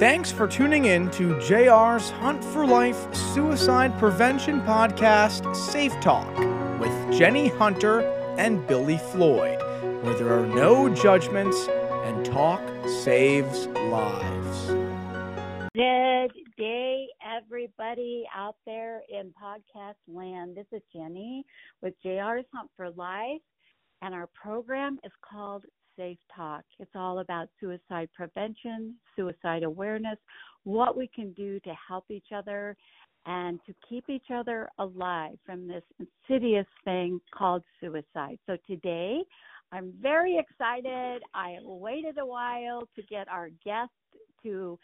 Thanks for tuning in to JR's Hunt for Life Suicide Prevention Podcast, Safe Talk, with Jenny Hunter and Billy Floyd, where there are no judgments and talk saves lives. Good day, everybody out there in podcast land. This is Jenny with JR's Hunt for Life, and our program is called Safe Talk. It's all about suicide prevention, suicide awareness, what we can do to help each other and to keep each other alive from this insidious thing called suicide. So today, I'm very excited. I waited a while to get our guest to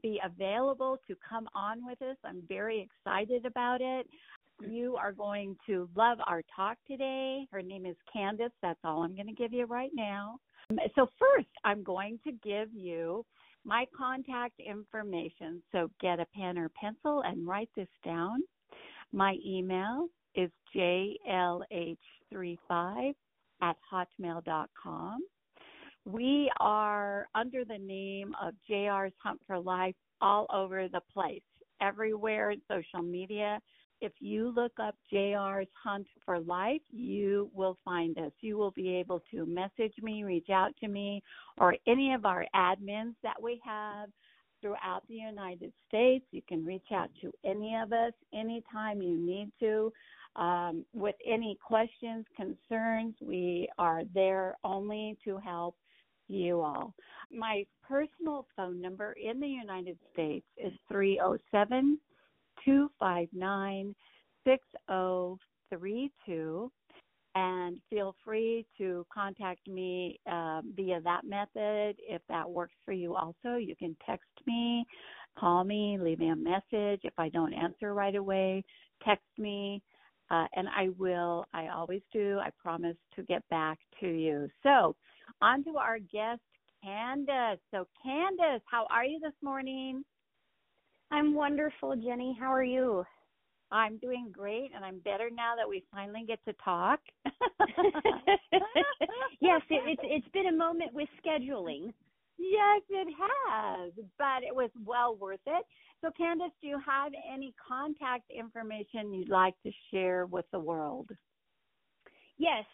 be available to come on with us. I'm very excited about it. You are going to love our talk today. Her name is Candace. That's all I'm going to give you right now. So first, I'm going to give you my contact information. So get a pen or pencil and write this down. My email is jlh35@hotmail.com. We are under the name of JR's Hunt for Life all over the place, everywhere in social media. If you look up JR's Hunt for Life, you will find us. You will be able to message me, reach out to me, or any of our admins that we have throughout the United States. You can reach out to any of us anytime you need to. With any questions, concerns, we are there only to help you all. My personal phone number in the United States is 307-259-6032, and feel free to contact me via that method. If that works for you also, you can text me, call me, leave me a message. If I don't answer right away, text me, and I always do, I promise to get back to you. So on to our guest, Candace. So Candace, how are you this morning? I'm wonderful, Jenny. How are you? I'm doing great, and I'm better now that we finally get to talk. Yes, it's been a moment with scheduling. Yes, it has, but it was well worth it. So, Candace, do you have any contact information you'd like to share with the world? Yes,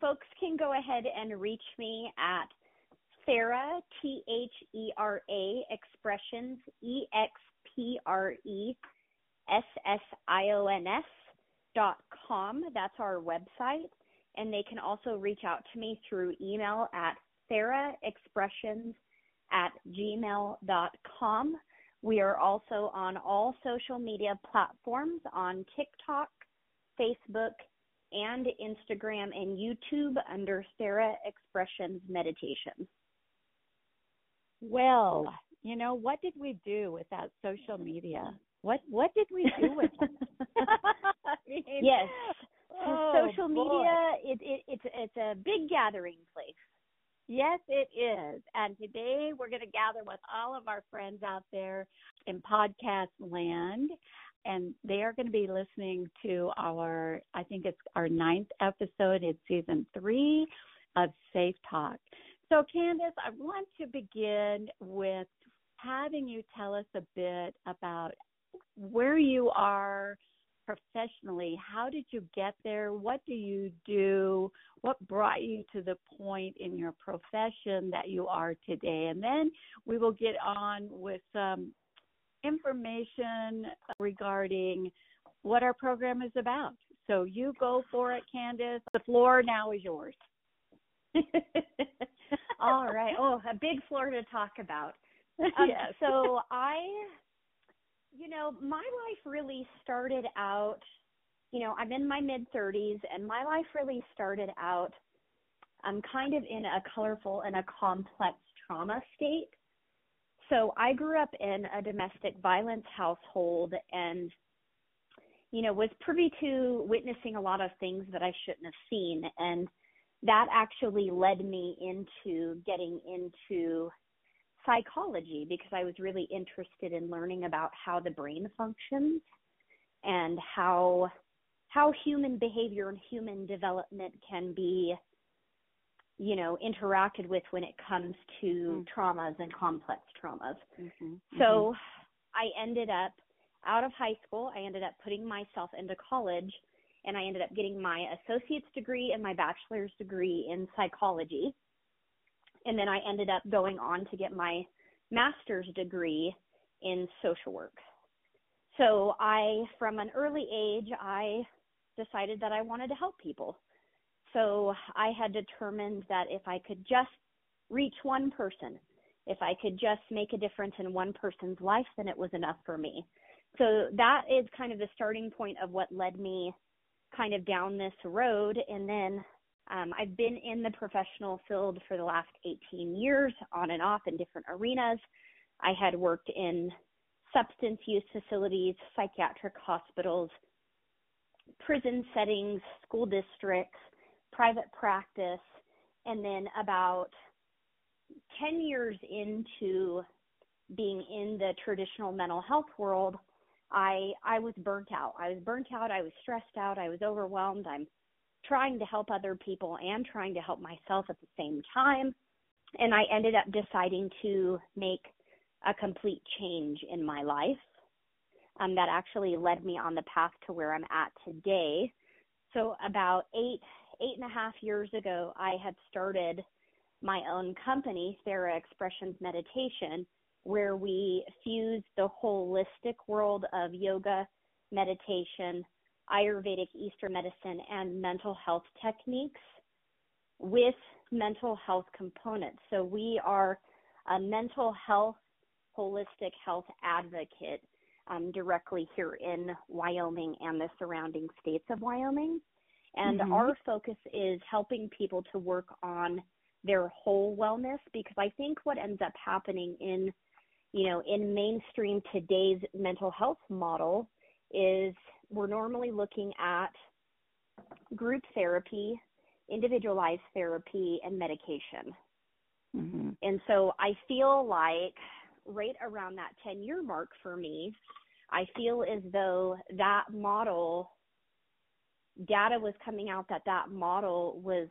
folks can go ahead and reach me at Thera, Thera, Expressions, EXPRESSIONS.com. That's our website. And they can also reach out to me through email at theraexpressions@gmail.com. We are also on all social media platforms on TikTok, Facebook, and Instagram and YouTube under Thera Expressions Meditation. Well, you know, what did we do without social media? What did we do with it? I mean, yes. Oh, social media, it's a big gathering place. Yes, it is. And today we're going to gather with all of our friends out there in podcast land, and they are going to be listening to our, I think it's our 9th episode. It's season 3 of Safe Talk. So, Candace, I want to begin with having you tell us a bit about where you are professionally. How did you get there? What do you do? What brought you to the point in your profession that you are today? And then we will get on with some information regarding what our program is about. So you go for it, Candace. The floor now is yours. All right. Oh, a big floor to talk about. Yes. So my life really started out, I'm in my mid-30s, and my life really started out kind of in a colorful and a complex trauma state. So I grew up in a domestic violence household and, was privy to witnessing a lot of things that I shouldn't have seen. And that actually led me into getting into psychology, because I was really interested in learning about how the brain functions and how human behavior and human development can be you know, interacted with when it comes to traumas and complex traumas. So I ended up, out of high school, I ended up putting myself into college, and I ended up getting my associate's degree and my bachelor's degree in psychology. And then I ended up going on to get my master's degree in social work. So I, from an early age, I decided that I wanted to help people. So I had determined that if I could just reach one person, if I could just make a difference in one person's life, then it was enough for me. So that is kind of the starting point of what led me kind of down this road. And then I've been in the professional field for the last 18 years, on and off in different arenas. I had worked in substance use facilities, psychiatric hospitals, prison settings, school districts, private practice, and then about 10 years into being in the traditional mental health world, I was burnt out. I was burnt out. I was stressed out. I was overwhelmed. I'm trying to help other people and trying to help myself at the same time. And I ended up deciding to make a complete change in my life. That actually led me on the path to where I'm at today. So about eight and a half years ago, I had started my own company, Thera Expressions Meditation, where we fuse the holistic world of yoga, meditation, Ayurvedic Eastern medicine, and mental health techniques with mental health components. So we are a mental health, holistic health advocate directly here in Wyoming and the surrounding states of Wyoming. And our focus is helping people to work on their whole wellness, because I think what ends up happening in, you know, in mainstream today's mental health model is we're normally looking at group therapy, individualized therapy, and medication. And so I feel like right around that 10-year mark for me, I feel as though that model, data was coming out that that model was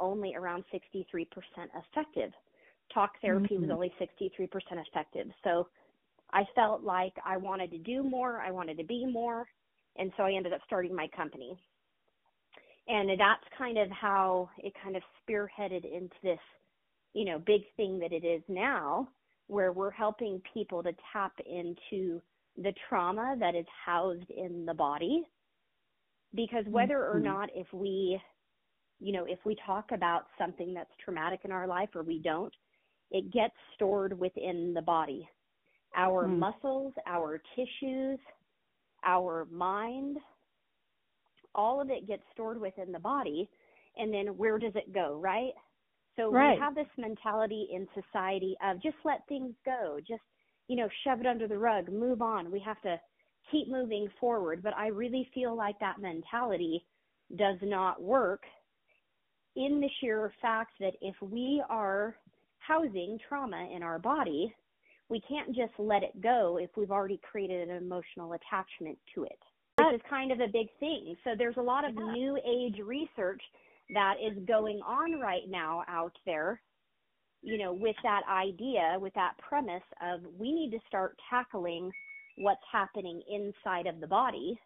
only around 63% effective. Talk therapy was only 63% effective. So I felt like I wanted to do more. I wanted to be more. And so I ended up starting my company. And that's kind of how it kind of spearheaded into this, you know, big thing that it is now, where we're helping people to tap into the trauma that is housed in the body. Because whether or not if we, you know, if we talk about something that's traumatic in our life or we don't, it gets stored within the body. Our muscles, our tissues, our mind, all of it gets stored within the body. And then where does it go, right? So we have this mentality in society of just let things go, just, you know, shove it under the rug, move on. We have to keep moving forward. But I really feel like that mentality does not work, in the sheer fact that if we are housing trauma in our body, we can't just let it go if we've already created an emotional attachment to it. That is kind of a big thing. So there's a lot of new age research that is going on right now out there, you know, with that idea, with that premise of we need to start tackling what's happening inside of the body,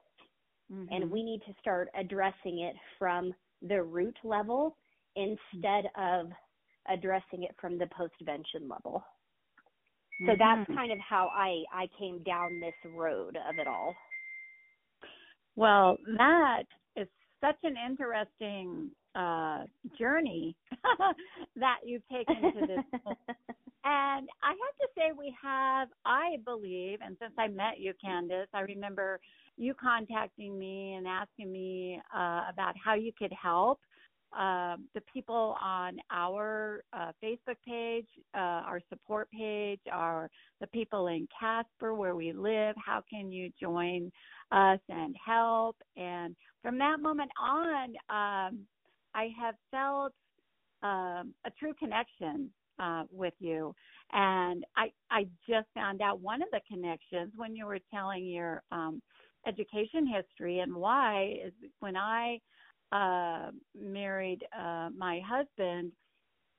and we need to start addressing it from the root level instead of addressing it from the postvention level. So that's kind of how I came down this road of it all. Well, that is such an interesting journey that you've taken to this. And I have to say we have, I believe, and since I met you, Candace, I remember you contacting me and asking me about how you could help the people on our Facebook page, our support page, the people in Casper where we live. How can you join us and help? And from that moment on, I have felt a true connection with you. And I just found out one of the connections when you were telling your education history and why is when I married my husband,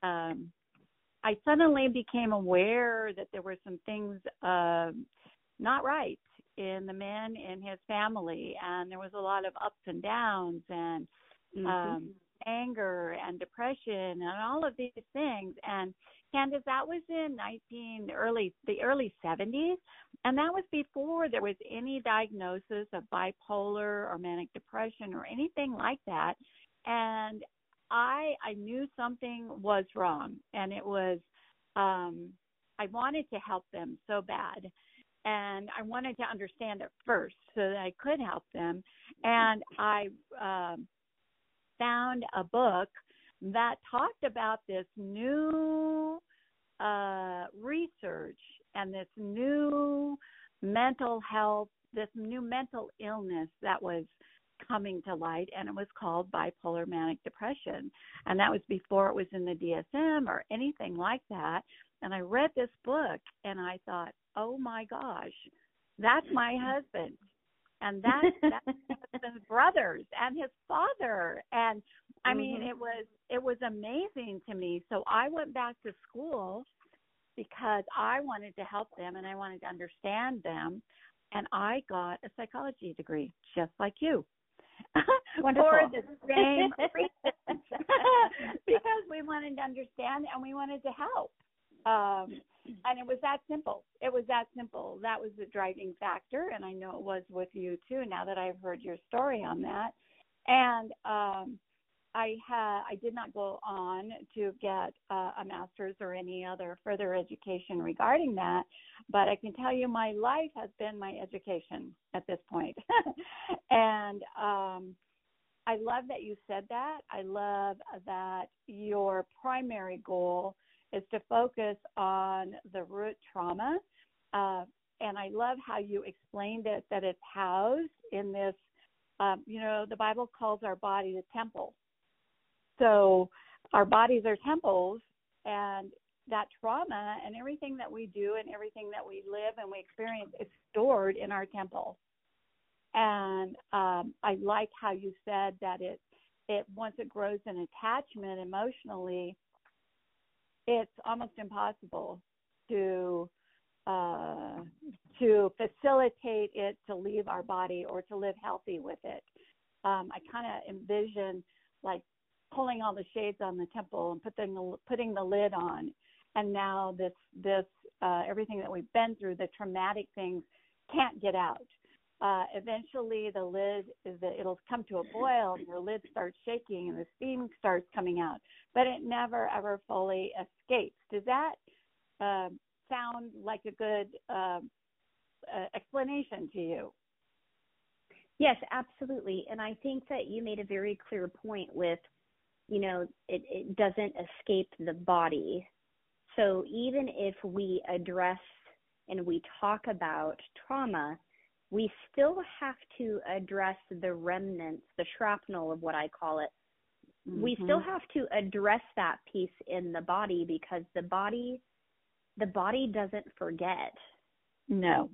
I suddenly became aware that there were some things not right in the man and his family, and there was a lot of ups and downs and anger and depression and all of these things. And Candace, that was in the early 70s, and that was before there was any diagnosis of bipolar or manic depression or anything like that. And I knew something was wrong, and it was I wanted to help them so bad, and I wanted to understand it first so that I could help them. And I found a book that talked about this new research and this new mental health, this new mental illness that was coming to light, and it was called bipolar manic depression. And that was before it was in the DSM or anything like that. And I read this book and I thought, oh my gosh, that's my husband. And that's his brothers and his father. And I mean, it was amazing to me. So I went back to school because I wanted to help them and I wanted to understand them. And I got a psychology degree, just like you. Wonderful. For the same reasons. Because we wanted to understand and we wanted to help. And it was that simple. It was that simple. That was the driving factor, and I know it was with you, too, now that I've heard your story on that. And I did not go on to get a master's or any other further education regarding that, but I can tell you my life has been my education at this point. And I love that you said that. I love that your primary goal is to focus on the root trauma. And I love how you explained it, that it's housed in this, the Bible calls our body the temple. So our bodies are temples, and that trauma and everything that we do and everything that we live and we experience is stored in our temple. And I like how you said that it once it grows in attachment emotionally, it's almost impossible to facilitate it to leave our body or to live healthy with it. I kind of envision like pulling all the shades on the temple and putting the lid on, and now this everything that we've been through, the traumatic things, can't get out. Eventually, the lid it'll come to a boil, and the lid starts shaking, and the steam starts coming out. But it never ever fully escapes. Does that sound like a good explanation to you? Yes, absolutely. And I think that you made a very clear point with, it doesn't escape the body. So even if we address and we talk about trauma, we still have to address the remnants, the shrapnel of what I call it. Mm-hmm. We still have to address that piece in the body, because the body doesn't forget. No.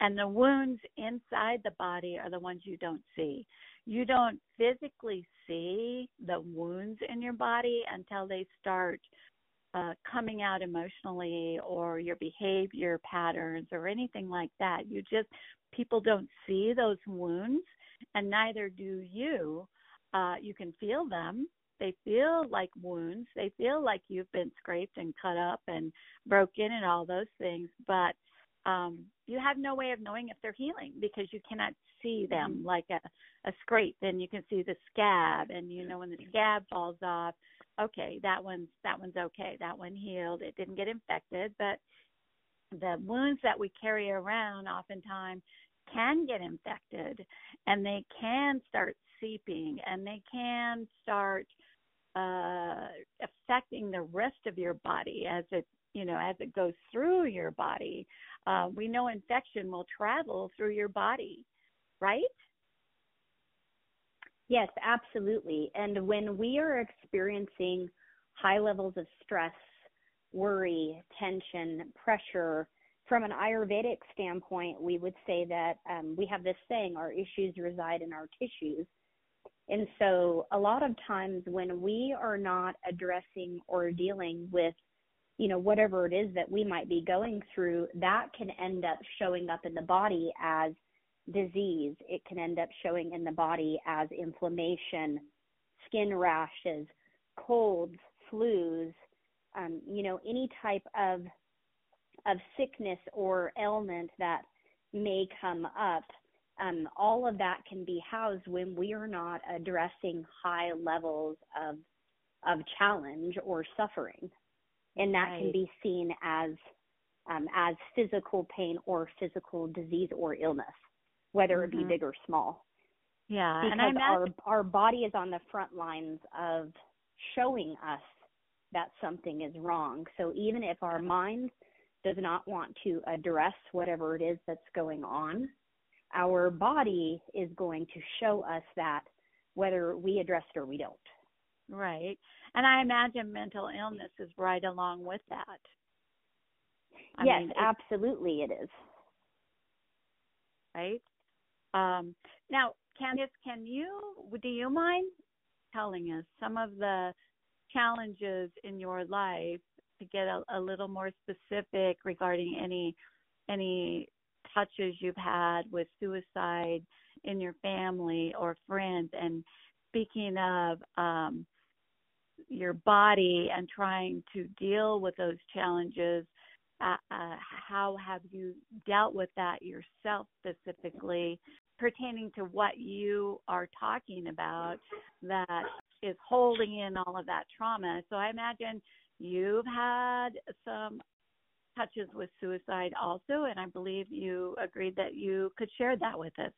And the wounds inside the body are the ones you don't see. You don't physically see the wounds in your body until they start coming out emotionally, or your behavior patterns or anything like that. People don't see those wounds, and neither do you. You can feel them. They feel like wounds. They feel like you've been scraped and cut up and broken and all those things, but you have no way of knowing if they're healing, because you cannot see them like a scrape. Then you can see the scab, and when the scab falls off, okay, that one's okay. That one healed. It didn't get infected. But the wounds that we carry around oftentimes can get infected, and they can start seeping, and they can start affecting the rest of your body as it goes through your body. We know infection will travel through your body, right? Yes, absolutely. And when we are experiencing high levels of stress, worry, tension, pressure, From an Ayurvedic standpoint, we would say that we have this saying, our issues reside in our tissues. And so a lot of times when we are not addressing or dealing with, you know, whatever it is that we might be going through, that can end up showing up in the body as disease. It can end up showing in the body as inflammation, skin rashes, colds, flus, you know, any type of sickness or ailment that may come up. All of that can be housed when we are not addressing high levels of challenge or suffering. And that right. can be seen as physical pain or physical disease or illness, whether mm-hmm. it be big or small. Yeah. Because and I imagine our body is on the front lines of showing us that something is wrong. So even if our mind does not want to address whatever it is that's going on, our body is going to show us that whether we address it or we don't. Right. And I imagine mental illness is right along with that. Yes, absolutely it is. Right. Now, Candace, do you mind telling us some of the challenges in your life to get a little more specific regarding any touches you've had with suicide in your family or friends? And speaking of your body and trying to deal with those challenges, how have you dealt with that yourself specifically pertaining to what you are talking about that is holding in all of that trauma? So I imagine you've had some touches with suicide also, and I believe you agreed that you could share that with us.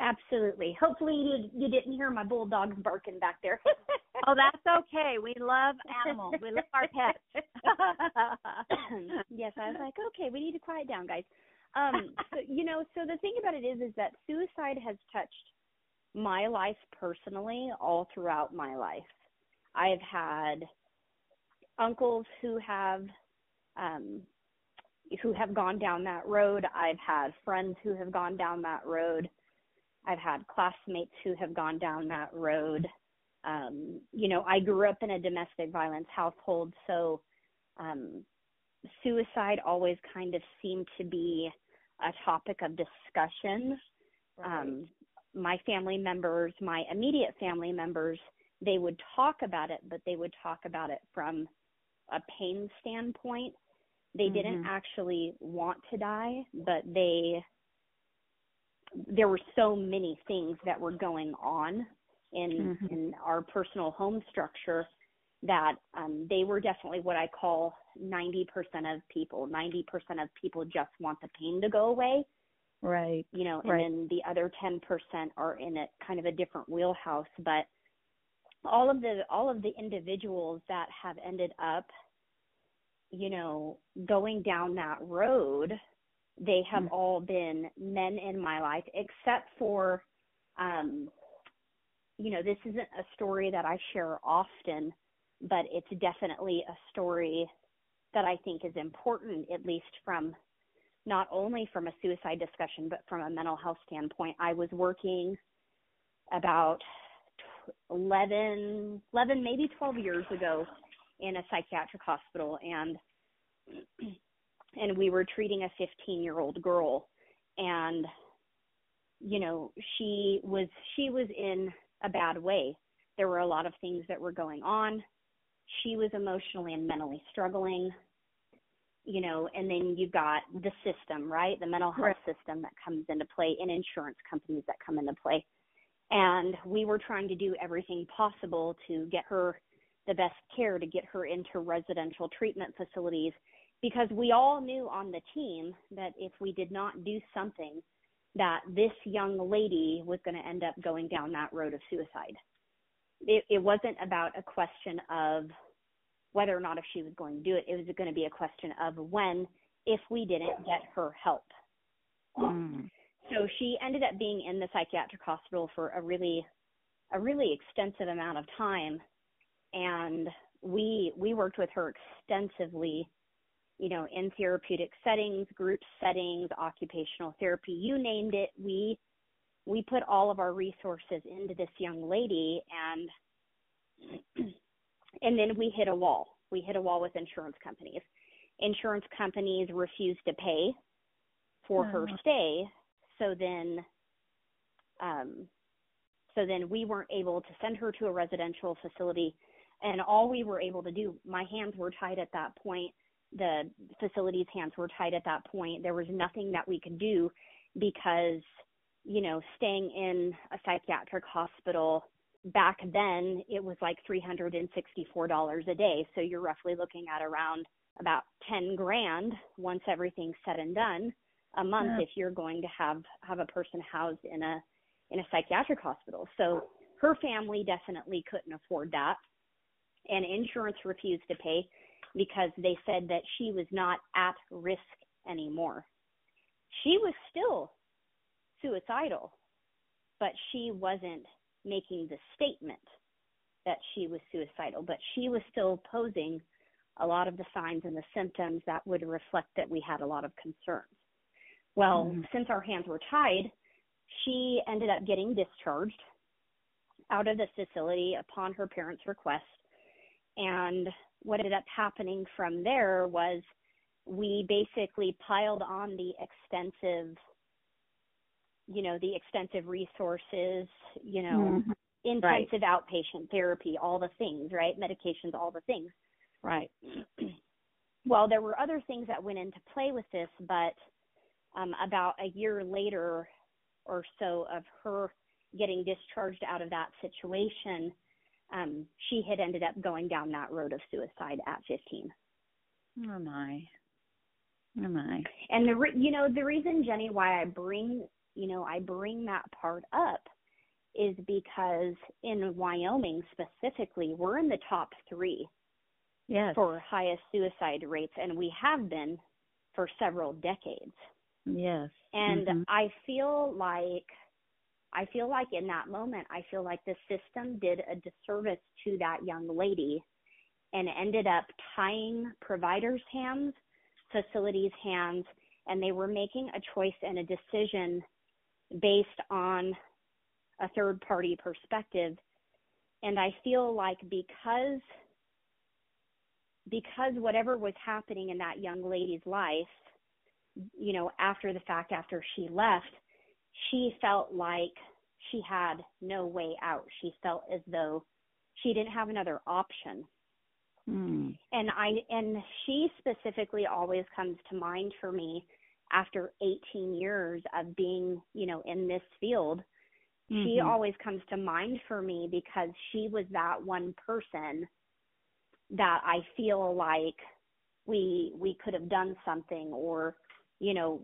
Absolutely. Hopefully you didn't hear my bulldogs barking back there. Oh, that's okay. We love animals. We love our pets. Yes, I was like, okay, we need to quiet down, guys. So the thing about it is that suicide has touched my life personally all throughout my life. I've had uncles who have gone down that road. I've had friends who have gone down that road. I've had classmates who have gone down that road. I grew up in a domestic violence household, so suicide always kind of seemed to be a topic of discussion. Right. My family members, my immediate family members, they would talk about it, but they would talk about it from a pain standpoint. They mm-hmm. didn't actually want to die, but there were so many things that were going on in our personal home structure that they were definitely what I call 90% of people. 90% of people just want the pain to go away. Right. You know, and right. then the other 10% are in a kind of a different wheelhouse. But all of the individuals that have ended up, you know, going down that road, they have mm-hmm. all been men in my life, except for, this isn't a story that I share often, but it's definitely a story that I think is important, at least from not only from a suicide discussion, but from a mental health standpoint. I was working about 11, maybe 12 years ago in a psychiatric hospital, and we were treating a 15-year-old girl, and, you know, she was in a bad way. There were a lot of things that were going on. She was emotionally and mentally struggling, you know, and then you've got the system, right? The mental health right. system that comes into play, and insurance companies that come into play. And we were trying to do everything possible to get her the best care, to get her into residential treatment facilities, because we all knew on the team that if we did not do something, that this young lady was going to end up going down that road of suicide. It wasn't about a question of whether or not if she was going to do it. It was going to be a question of when, if we didn't get her help. Mm. So she ended up being in the psychiatric hospital for a really extensive amount of time, and we worked with her extensively you know, in therapeutic settings, group settings, occupational therapy, you named it. We put all of our resources into this young lady, and then we hit a wall. We hit a wall with insurance companies. Insurance companies refused to pay for her stay, so then we weren't able to send her to a residential facility, and all we were able to do, my hands were tied at that point. The facility's hands were tied at that point. There was nothing that we could do because, you know, staying in a psychiatric hospital back then, it was like $364 a day. So you're roughly looking at around about 10 grand once everything's said and done a month, if you're going to have a person housed in a psychiatric hospital. So her family definitely couldn't afford that. And insurance refused to pay because they said that she was not at risk anymore. She was still suicidal, but she wasn't making the statement that she was suicidal, but she was still posing a lot of the signs and the symptoms that would reflect that we had a lot of concerns. Well, since our hands were tied, she ended up getting discharged out of the facility upon her parents' request. And what ended up happening from there was we basically piled on the extensive resources, you know, intensive outpatient therapy, all the things, right? Medications, all the things. Right. Well, there were other things that went into play with this, but about a year later or so of her getting discharged out of that situation, she had ended up going down that road of suicide at 15. Oh, my. Oh, my. And, the reason, Jenny, why I bring that part up is because in Wyoming specifically, we're in the top 3 for highest suicide rates, and we have been for several decades. Yes. And I feel like in that moment, I feel like the system did a disservice to that young lady and ended up tying providers' hands, facilities' hands, and they were making a choice and a decision based on a third-party perspective. And I feel like because whatever was happening in that young lady's life, you know, after the fact, after she left, she felt like she had no way out. She felt as though she didn't have another option. Mm. And she specifically always comes to mind for me after 18 years of being, you know, in this field. Mm-hmm. She always comes to mind for me because she was that one person that I feel like we could have done something, or, you know,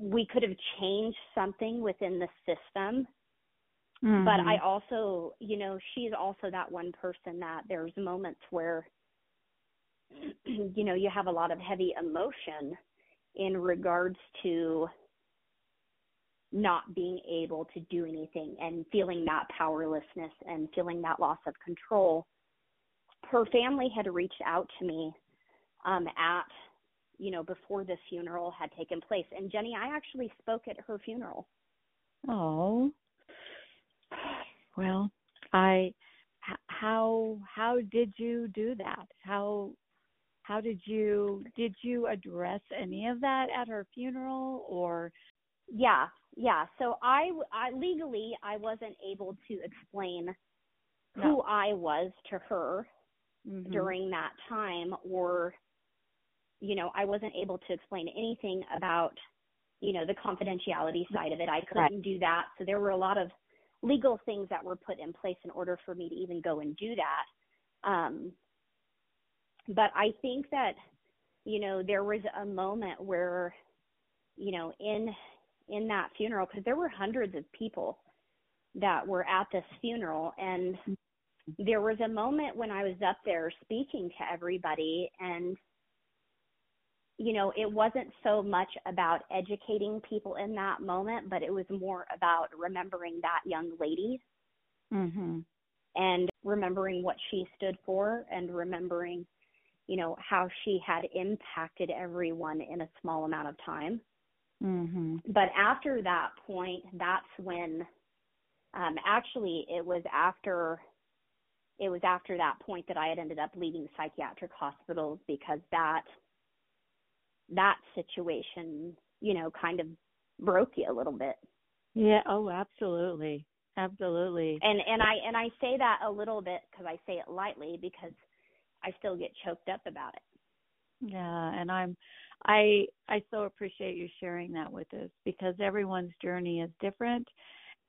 we could have changed something within the system. Mm-hmm. But I also, you know, she's also that one person that there's moments where, you know, you have a lot of heavy emotion in regards to not being able to do anything and feeling that powerlessness and feeling that loss of control. Her family had reached out to me before the funeral had taken place. And Jenny, I actually spoke at her funeral. Oh, well, how did you do that? How did you address any of that at her funeral, or? Yeah. So I legally, I wasn't able to explain who I was to her during that time, or, you know, I wasn't able to explain anything about, you know, the confidentiality side of it. I couldn't do that. So there were a lot of legal things that were put in place in order for me to even go and do that. But I think that, you know, there was a moment where, you know, in that funeral, because there were hundreds of people that were at this funeral, and there was a moment when I was up there speaking to everybody, and, you know, it wasn't so much about educating people in that moment, but it was more about remembering that young lady and remembering what she stood for and remembering, you know, how she had impacted everyone in a small amount of time. Mm-hmm. But after that point, that's when, actually it was after that point that I had ended up leaving psychiatric hospitals, because that situation, you know, kind of broke you a little bit. Yeah. Oh, absolutely. Absolutely. And I say that a little bit, because I say it lightly, because I still get choked up about it. Yeah, and I so appreciate you sharing that with us, because everyone's journey is different,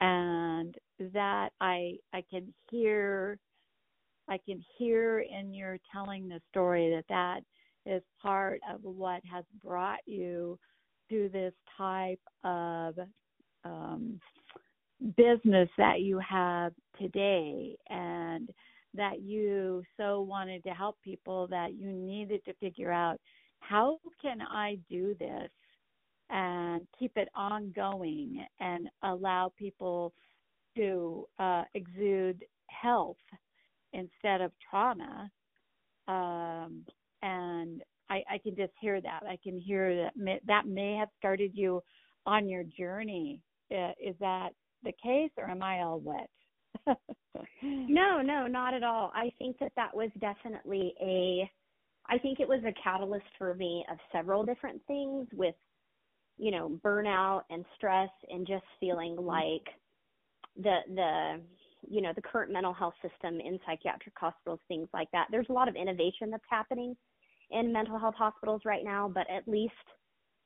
and that I can hear in your telling the story that is part of what has brought you to this type of business that you have today, and that you so wanted to help people, that you needed to figure out, how can I do this and keep it ongoing and allow people to exude health instead of trauma? And I can just hear that. I can hear that may have started you on your journey. Is that the case, or am I all wet? No, not at all. I think that was definitely a catalyst for me of several different things, with, you know, burnout and stress, and just feeling like the current mental health system in psychiatric hospitals, things like that. There's a lot of innovation that's happening in mental health hospitals right now, but at least,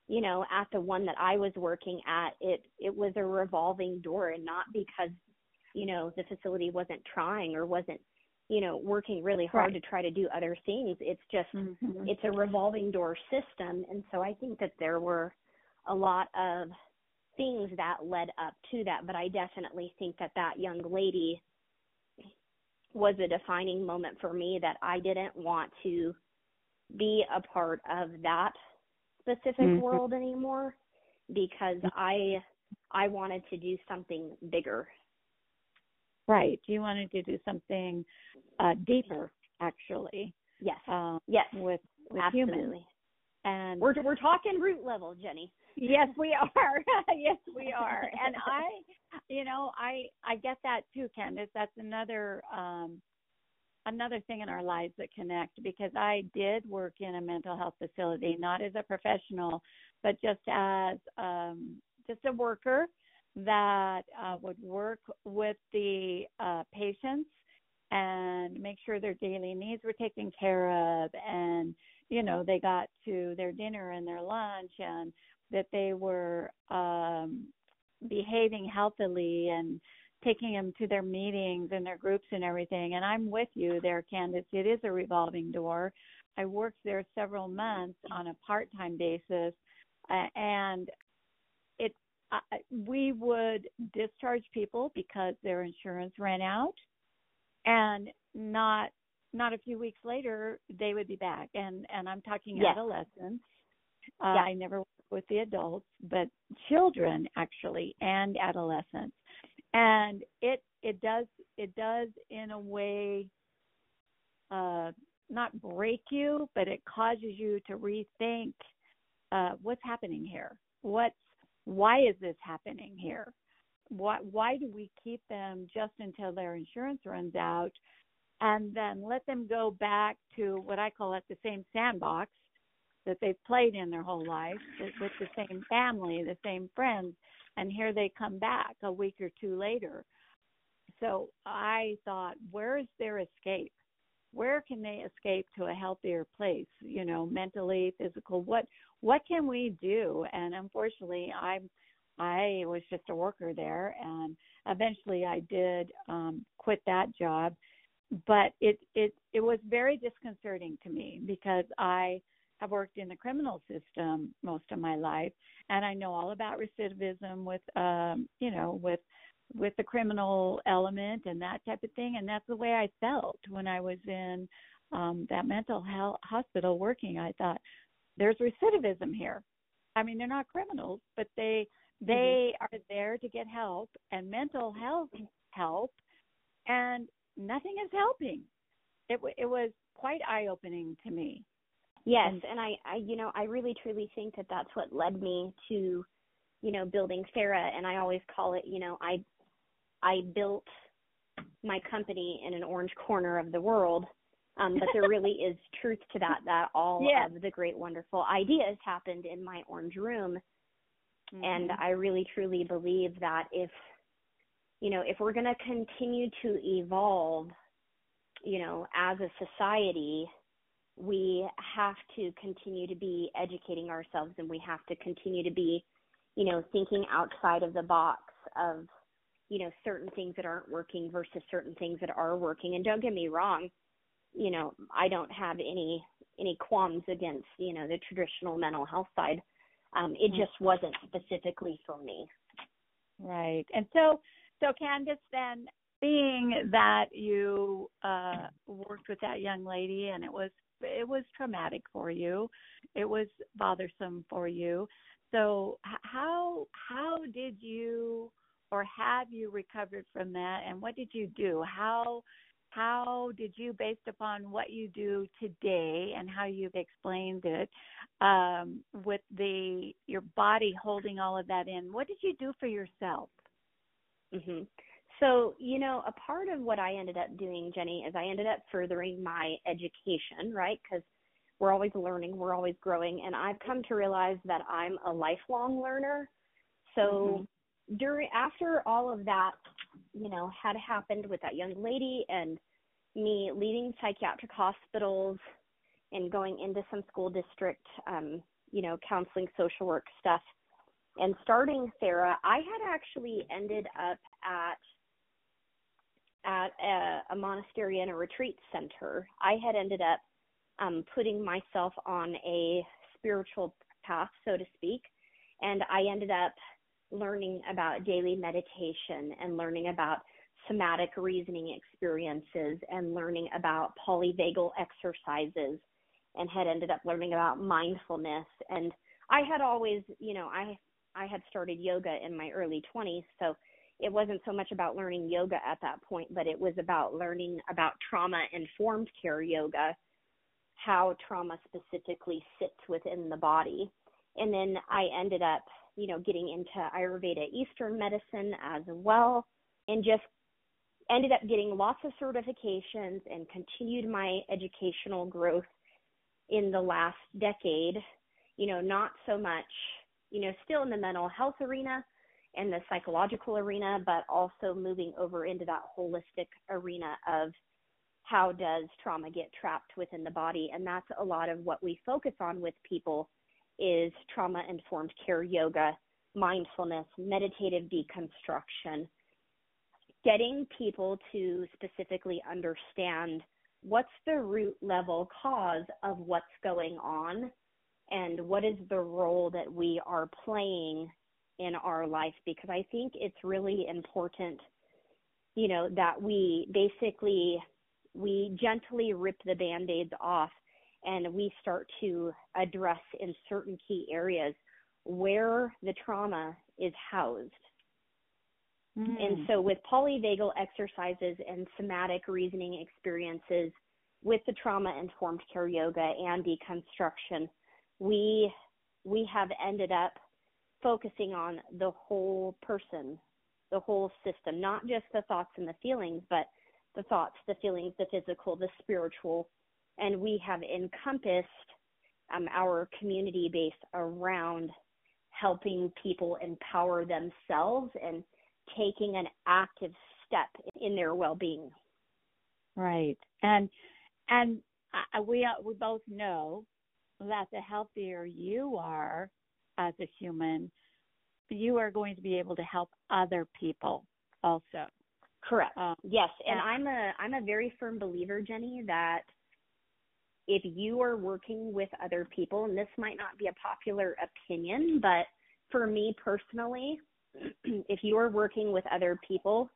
you know, at the one that I was working at, it was a revolving door, and not because, you know, the facility wasn't trying or wasn't, you know, working really hard right. to try to do other things. It's just, mm-hmm. it's a revolving door system. And so I think that there were a lot of things that led up to that. But I definitely think that young lady was a defining moment for me, that I didn't want to be a part of that specific mm-hmm. world anymore, because I wanted to do something bigger. Right. You wanted to do something deeper, actually. Yes. Yes. With absolutely. Humans. And we're talking root level, Jenny. Yes, we are. Yes, we are. And I get that too, Candace. That's another thing in our lives that connect, because I did work in a mental health facility, not as a professional, but just as just a worker that would work with the patients and make sure their daily needs were taken care of, and, you know, they got to their dinner and their lunch, and that they were behaving healthily, and taking them to their meetings and their groups and everything. And I'm with you there, Candace. It is a revolving door. I worked there several months on a part-time basis, and we would discharge people because their insurance ran out, and not a few weeks later they would be back. And I'm talking yes. adolescents. Yeah. I never worked with the adults, but children actually, and adolescents. And it does in a way not break you, but it causes you to rethink what's happening here. Why is this happening here? Why do we keep them just until their insurance runs out, and then let them go back to what I call it the same sandbox that they've played in their whole life, with the same family, the same friends, and here they come back a week or two later? So I thought, where is their escape? Where can they escape to a healthier place, you know, mentally, physical? What can we do? And unfortunately, I was just a worker there, and eventually I did quit that job. But it was very disconcerting to me, because I have worked in the criminal system most of my life, and I know all about recidivism with the criminal element and that type of thing. And that's the way I felt when I was in that mental health hospital working. I thought, there's recidivism here. I mean, they're not criminals, but they mm-hmm. are there to get help and mental health help, and nothing is helping. It was quite eye-opening to me. Yes, and I you know, I really truly think that that's what led me to, you know, building Thera. And I always call it, you know, I built my company in an orange corner of the world, but there really is truth to that. That all of the great, wonderful ideas happened in my orange room, and I really truly believe that if, you know, if we're going to continue to evolve, you know, as a society, we have to continue to be educating ourselves, and we have to continue to be, you know, thinking outside of the box of, you know, certain things that aren't working versus certain things that are working. And don't get me wrong, you know, I don't have any qualms against, you know, the traditional mental health side. It just wasn't specifically for me. Right. And so Candace, then, being that you worked with that young lady and it was traumatic for you, it was bothersome for you. So how did you, or have you recovered from that? And what did you do? How did you, based upon what you do today and how you've explained it, with your body holding all of that in, what did you do for yourself? Mm-hmm. So, you know, a part of what I ended up doing, Jenny, is I ended up furthering my education, right? Because we're always learning, we're always growing. And I've come to realize that I'm a lifelong learner. So after all of that, you know, had happened with that young lady and me leaving psychiatric hospitals and going into some school district, you know, counseling, social work stuff, and starting Thera, I had actually ended up at a monastery and a retreat center. I had ended up putting myself on a spiritual path, so to speak, and I ended up learning about daily meditation and learning about somatic reasoning experiences and learning about polyvagal exercises, and had ended up learning about mindfulness. And I had always, you know, I had started yoga in my early 20s, so it wasn't so much about learning yoga at that point, but it was about learning about trauma-informed care yoga, how trauma specifically sits within the body. And then I ended up, you know, getting into Ayurveda Eastern medicine as well, and just ended up getting lots of certifications and continued my educational growth in the last decade, you know, not so much, you know, still in the mental health arena and the psychological arena, but also moving over into that holistic arena of how does trauma get trapped within the body. And that's a lot of what we focus on with people is trauma-informed care yoga, mindfulness, meditative deconstruction, getting people to specifically understand what's the root level cause of what's going on and what is the role that we are playing in our life, because I think it's really important, you know, that we gently rip the Band-Aids off and we start to address in certain key areas where the trauma is housed. And so with polyvagal exercises and somatic reasoning experiences, with the trauma-informed care yoga and deconstruction, we have ended up focusing on the whole person, the whole system, not just the thoughts and the feelings, but the thoughts, the feelings, the physical, the spiritual. And we have encompassed our community base around helping people empower themselves and taking an active step in their well-being. Right. And we both know that the healthier you are as a human, you are going to be able to help other people also. Correct. Yes. And I'm a very firm believer, Jenny, that if you are working with other people, and this might not be a popular opinion, but for me personally, if you are working with other people,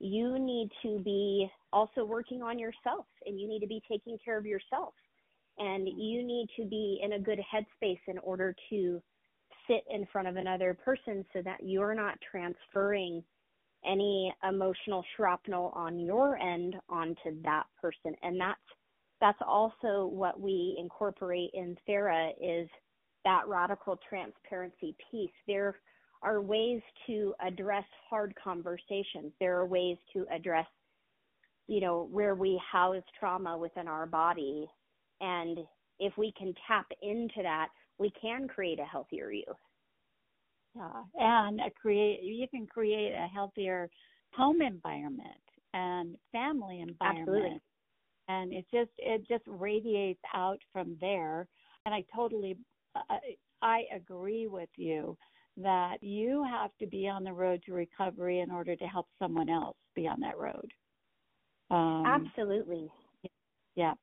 you need to be also working on yourself, and you need to be taking care of yourself, and you need to be in a good headspace in order to sit in front of another person so that you're not transferring any emotional shrapnel on your end onto that person. And that's that's also what we incorporate in Thera, is that radical transparency piece. There are ways to address hard conversations. There are ways to address, you know, where we house trauma within our body. And if we can tap into that, we can create a healthier you. Yeah, and you can create a healthier home environment and family environment. Absolutely. And it just radiates out from there. And I agree with you that you have to be on the road to recovery in order to help someone else be on that road. Absolutely. Yeah.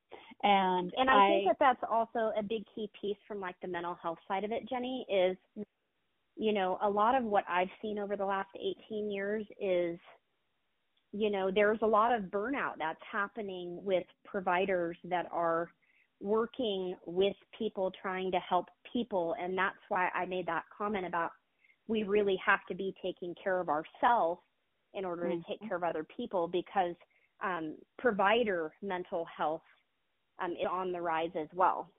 And I think that that's also a big key piece from like the mental health side of it, Jenny, is, you know, a lot of what I've seen over the last 18 years is, you know, there's a lot of burnout that's happening with providers that are working with people, trying to help people. And that's why I made that comment about we really have to be taking care of ourselves in order to take care of other people, because provider mental health is on the rise as well.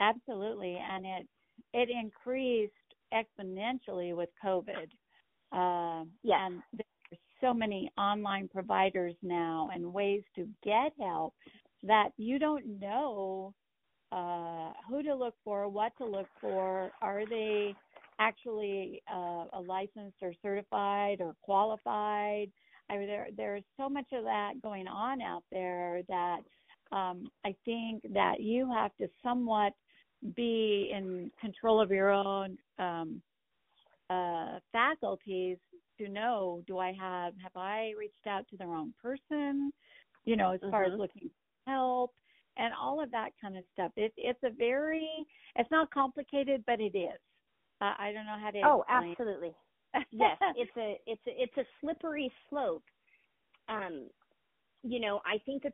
Absolutely. And it increased exponentially with COVID. Yeah. And there are so many online providers now and ways to get help that you don't know who to look for, what to look for. Are they actually a licensed or certified or qualified? I mean, there's so much of that going on out there that I think that you have to somewhat be in control of your own faculties to know, have I reached out to the wrong person, you know, as far as looking for help and all of that kind of stuff. It's not complicated, but it is. I don't know how to explain. Oh, absolutely. Yes, it's a slippery slope. You know, I think that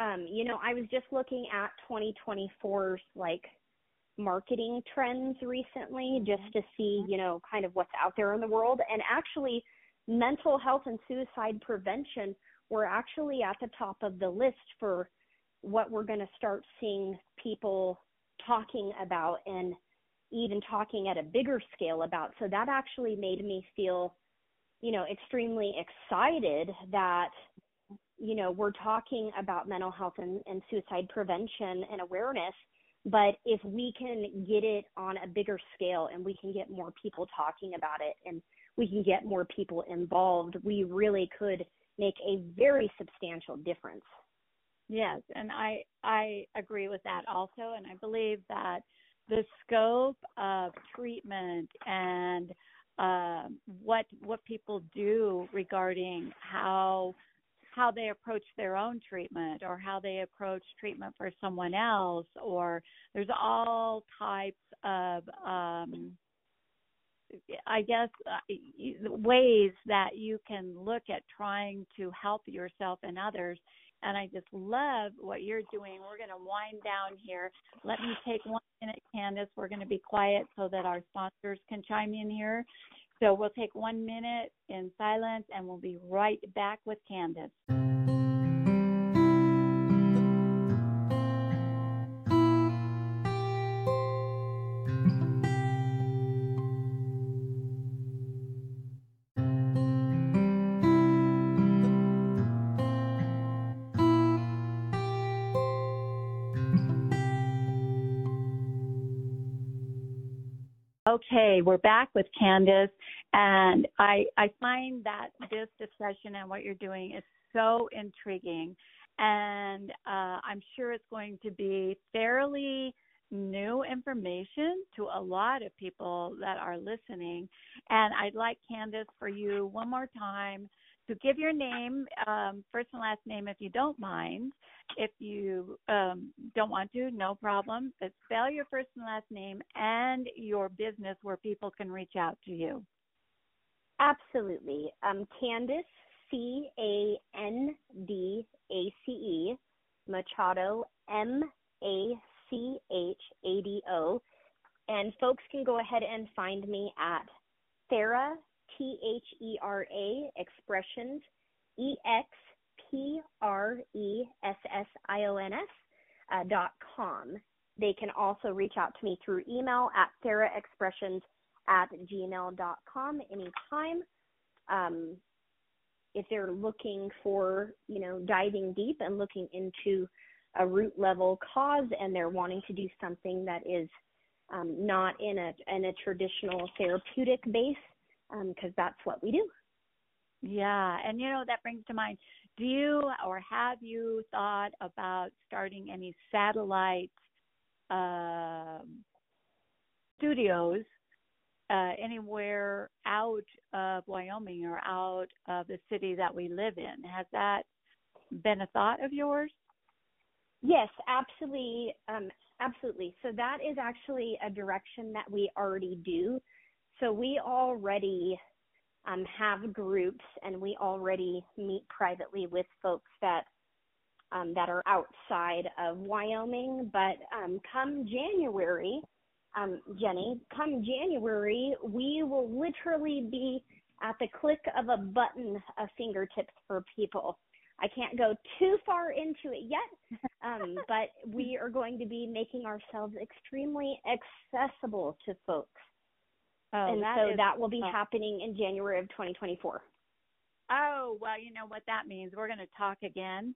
I was just looking at 2024's like marketing trends recently just to see, you know, kind of what's out there in the world. And actually mental health and suicide prevention were actually at the top of the list for what we're going to start seeing people talking about and even talking at a bigger scale about. So that actually made me feel, you know, extremely excited that, you know, we're talking about mental health and suicide prevention and awareness, but if we can get it on a bigger scale and we can get more people talking about it and we can get more people involved, we really could make a very substantial difference. Yes, and I agree with that also, and I believe that the scope of treatment and what people do regarding how they approach their own treatment or how they approach treatment for someone else, or there's all types of, ways that you can look at trying to help yourself and others. And I just love what you're doing. We're going to wind down here. Let me take 1 minute, Candace. We're going to be quiet so that our sponsors can chime in here. So we'll take 1 minute in silence, and we'll be right back with Candace. Okay, we're back with Candace, and I find that this discussion and what you're doing is so intriguing, and I'm sure it's going to be fairly new information to a lot of people that are listening. And I'd like, Candace, for you one more time to give your name, first and last name, if you don't mind. If you don't want to, no problem. But spell your first and last name and your business where people can reach out to you. Absolutely. Candace, Candace, Machado, Machado. And folks can go ahead and find me at Thera, Thera Expressions pressionsins.com. They can also reach out to me through email at theraexpressions@gmail.com anytime. If they're looking for, diving deep and looking into a root level cause, and they're wanting to do something that is not in a traditional therapeutic base, because that's what we do. Yeah, and that brings to mind, do you or have you thought about starting any satellite studios anywhere out of Wyoming or out of the city that we live in? Has that been a thought of yours? Yes, absolutely. So that is actually a direction that we already do. So we already have groups, and we already meet privately with folks that are outside of Wyoming. But come January, Jenny, we will literally be at the click of a button of fingertips for people. I can't go too far into it yet, but we are going to be making ourselves extremely accessible to folks. Oh, and that will be happening in January of 2024. Oh, well, you know what that means. We're going to talk again.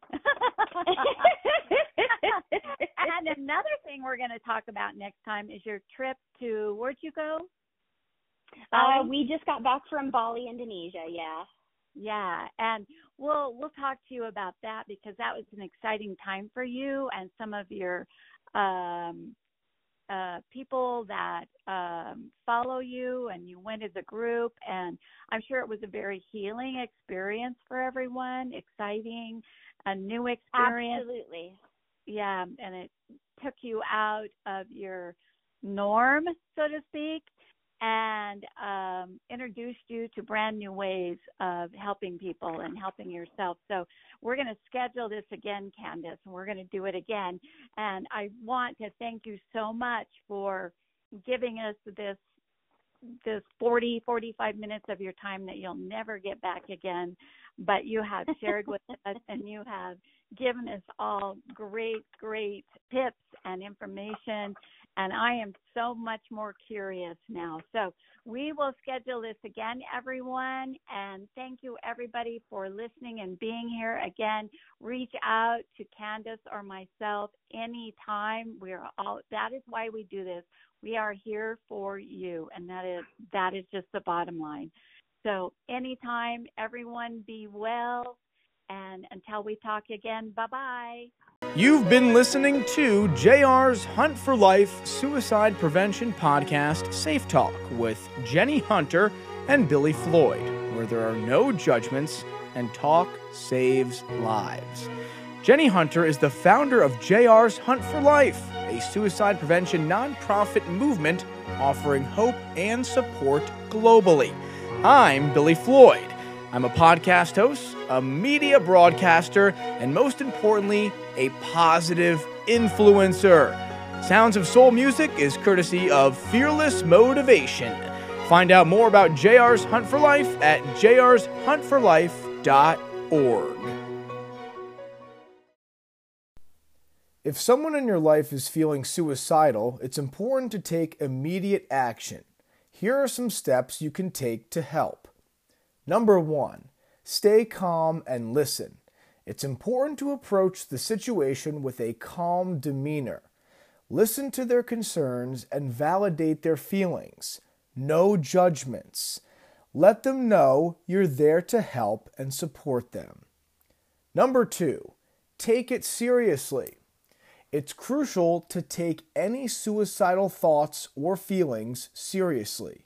And another thing we're going to talk about next time is your trip to, where'd you go? We just got back from Bali, Indonesia, yeah. Yeah, and we'll talk to you about that, because that was an exciting time for you, and some of your people that follow you, and you went as a group, and I'm sure it was a very healing experience for everyone, exciting, a new experience. Absolutely. Yeah, and it took you out of your norm, so to speak, and introduced you to brand new ways of helping people and helping yourself. So we're going to schedule this again, Candace, and we're going to do it again. And I want to thank you so much for giving us this 40, 45 minutes of your time that you'll never get back again, but you have shared with us, and you have given us all great, great tips and information. And I am so much more curious now. So we will schedule this again, everyone. And thank you, everybody, for listening and being here. Again, reach out to Candace or myself anytime. That is why we do this. We are here for you. And that is just the bottom line. So anytime, everyone, be well. And until we talk again, bye-bye. You've been listening to JR's Hunt for Life Suicide Prevention Podcast, Safe Talk, with Jenny Hunter and Billy Floyd, where there are no judgments and talk saves lives. Jenny Hunter is the founder of JR's Hunt for Life, a suicide prevention nonprofit movement offering hope and support globally. I'm Billy Floyd. I'm a podcast host, a media broadcaster, and most importantly, a positive influencer. Sounds of Soul Music is courtesy of Fearless Motivation. Find out more about JR's Hunt for Life at jrshuntforlife.org. If someone in your life is feeling suicidal, it's important to take immediate action. Here are some steps you can take to help. Number 1, stay calm and listen. It's important to approach the situation with a calm demeanor. Listen to their concerns and validate their feelings. No judgments. Let them know you're there to help and support them. Number 2, take it seriously. It's crucial to take any suicidal thoughts or feelings seriously.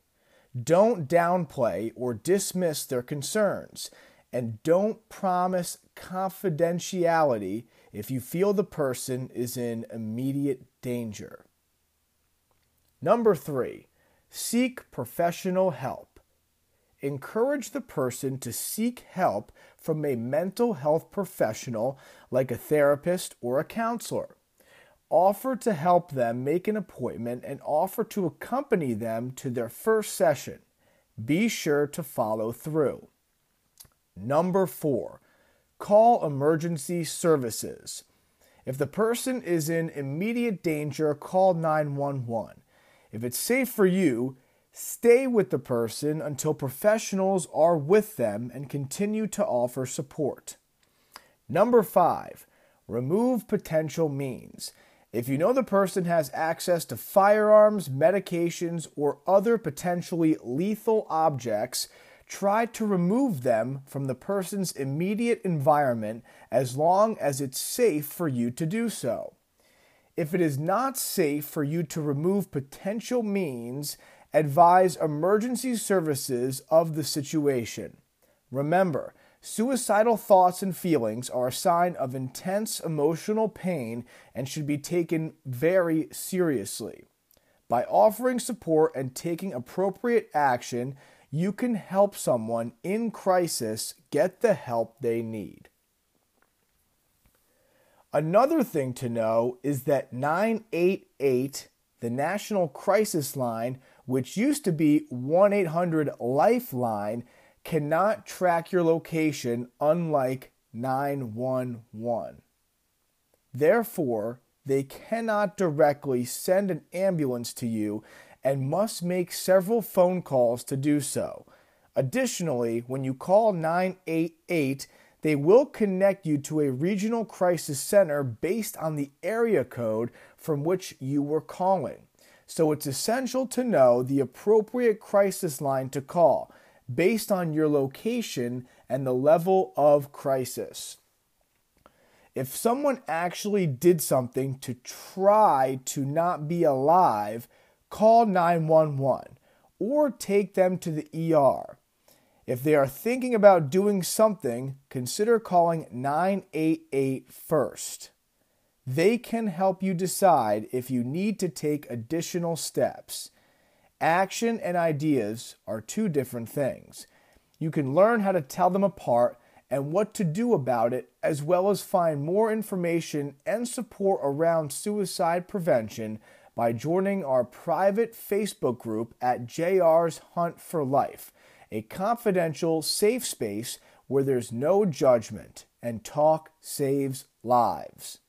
Don't downplay or dismiss their concerns, and don't promise confidentiality if you feel the person is in immediate danger. Number 3, seek professional help. Encourage the person to seek help from a mental health professional like a therapist or a counselor. Offer to help them make an appointment and offer to accompany them to their first session. Be sure to follow through. Number 4, call emergency services. If the person is in immediate danger, call 911. If it's safe for you, stay with the person until professionals are with them and continue to offer support. Number 5, remove potential means. If you know the person has access to firearms, medications, or other potentially lethal objects, try to remove them from the person's immediate environment as long as it's safe for you to do so. If it is not safe for you to remove potential means, advise emergency services of the situation. Remember, suicidal thoughts and feelings are a sign of intense emotional pain and should be taken very seriously. By offering support and taking appropriate action, you can help someone in crisis get the help they need. Another thing to know is that 988, the National Crisis Line, which used to be 1-800-LIFELINE, cannot track your location, unlike 911. Therefore, they cannot directly send an ambulance to you and must make several phone calls to do so. Additionally, when you call 988, they will connect you to a regional crisis center based on the area code from which you were calling. So it's essential to know the appropriate crisis line to call based on your location and the level of crisis. If someone actually did something to try to not be alive, call 911 or take them to the ER. If they are thinking about doing something, consider calling 988 first. They can help you decide if you need to take additional steps. Action and ideas are two different things. You can learn how to tell them apart and what to do about it, as well as find more information and support around suicide prevention by joining our private Facebook group at JR's Hunt for Life, a confidential, safe space where there's no judgment and talk saves lives.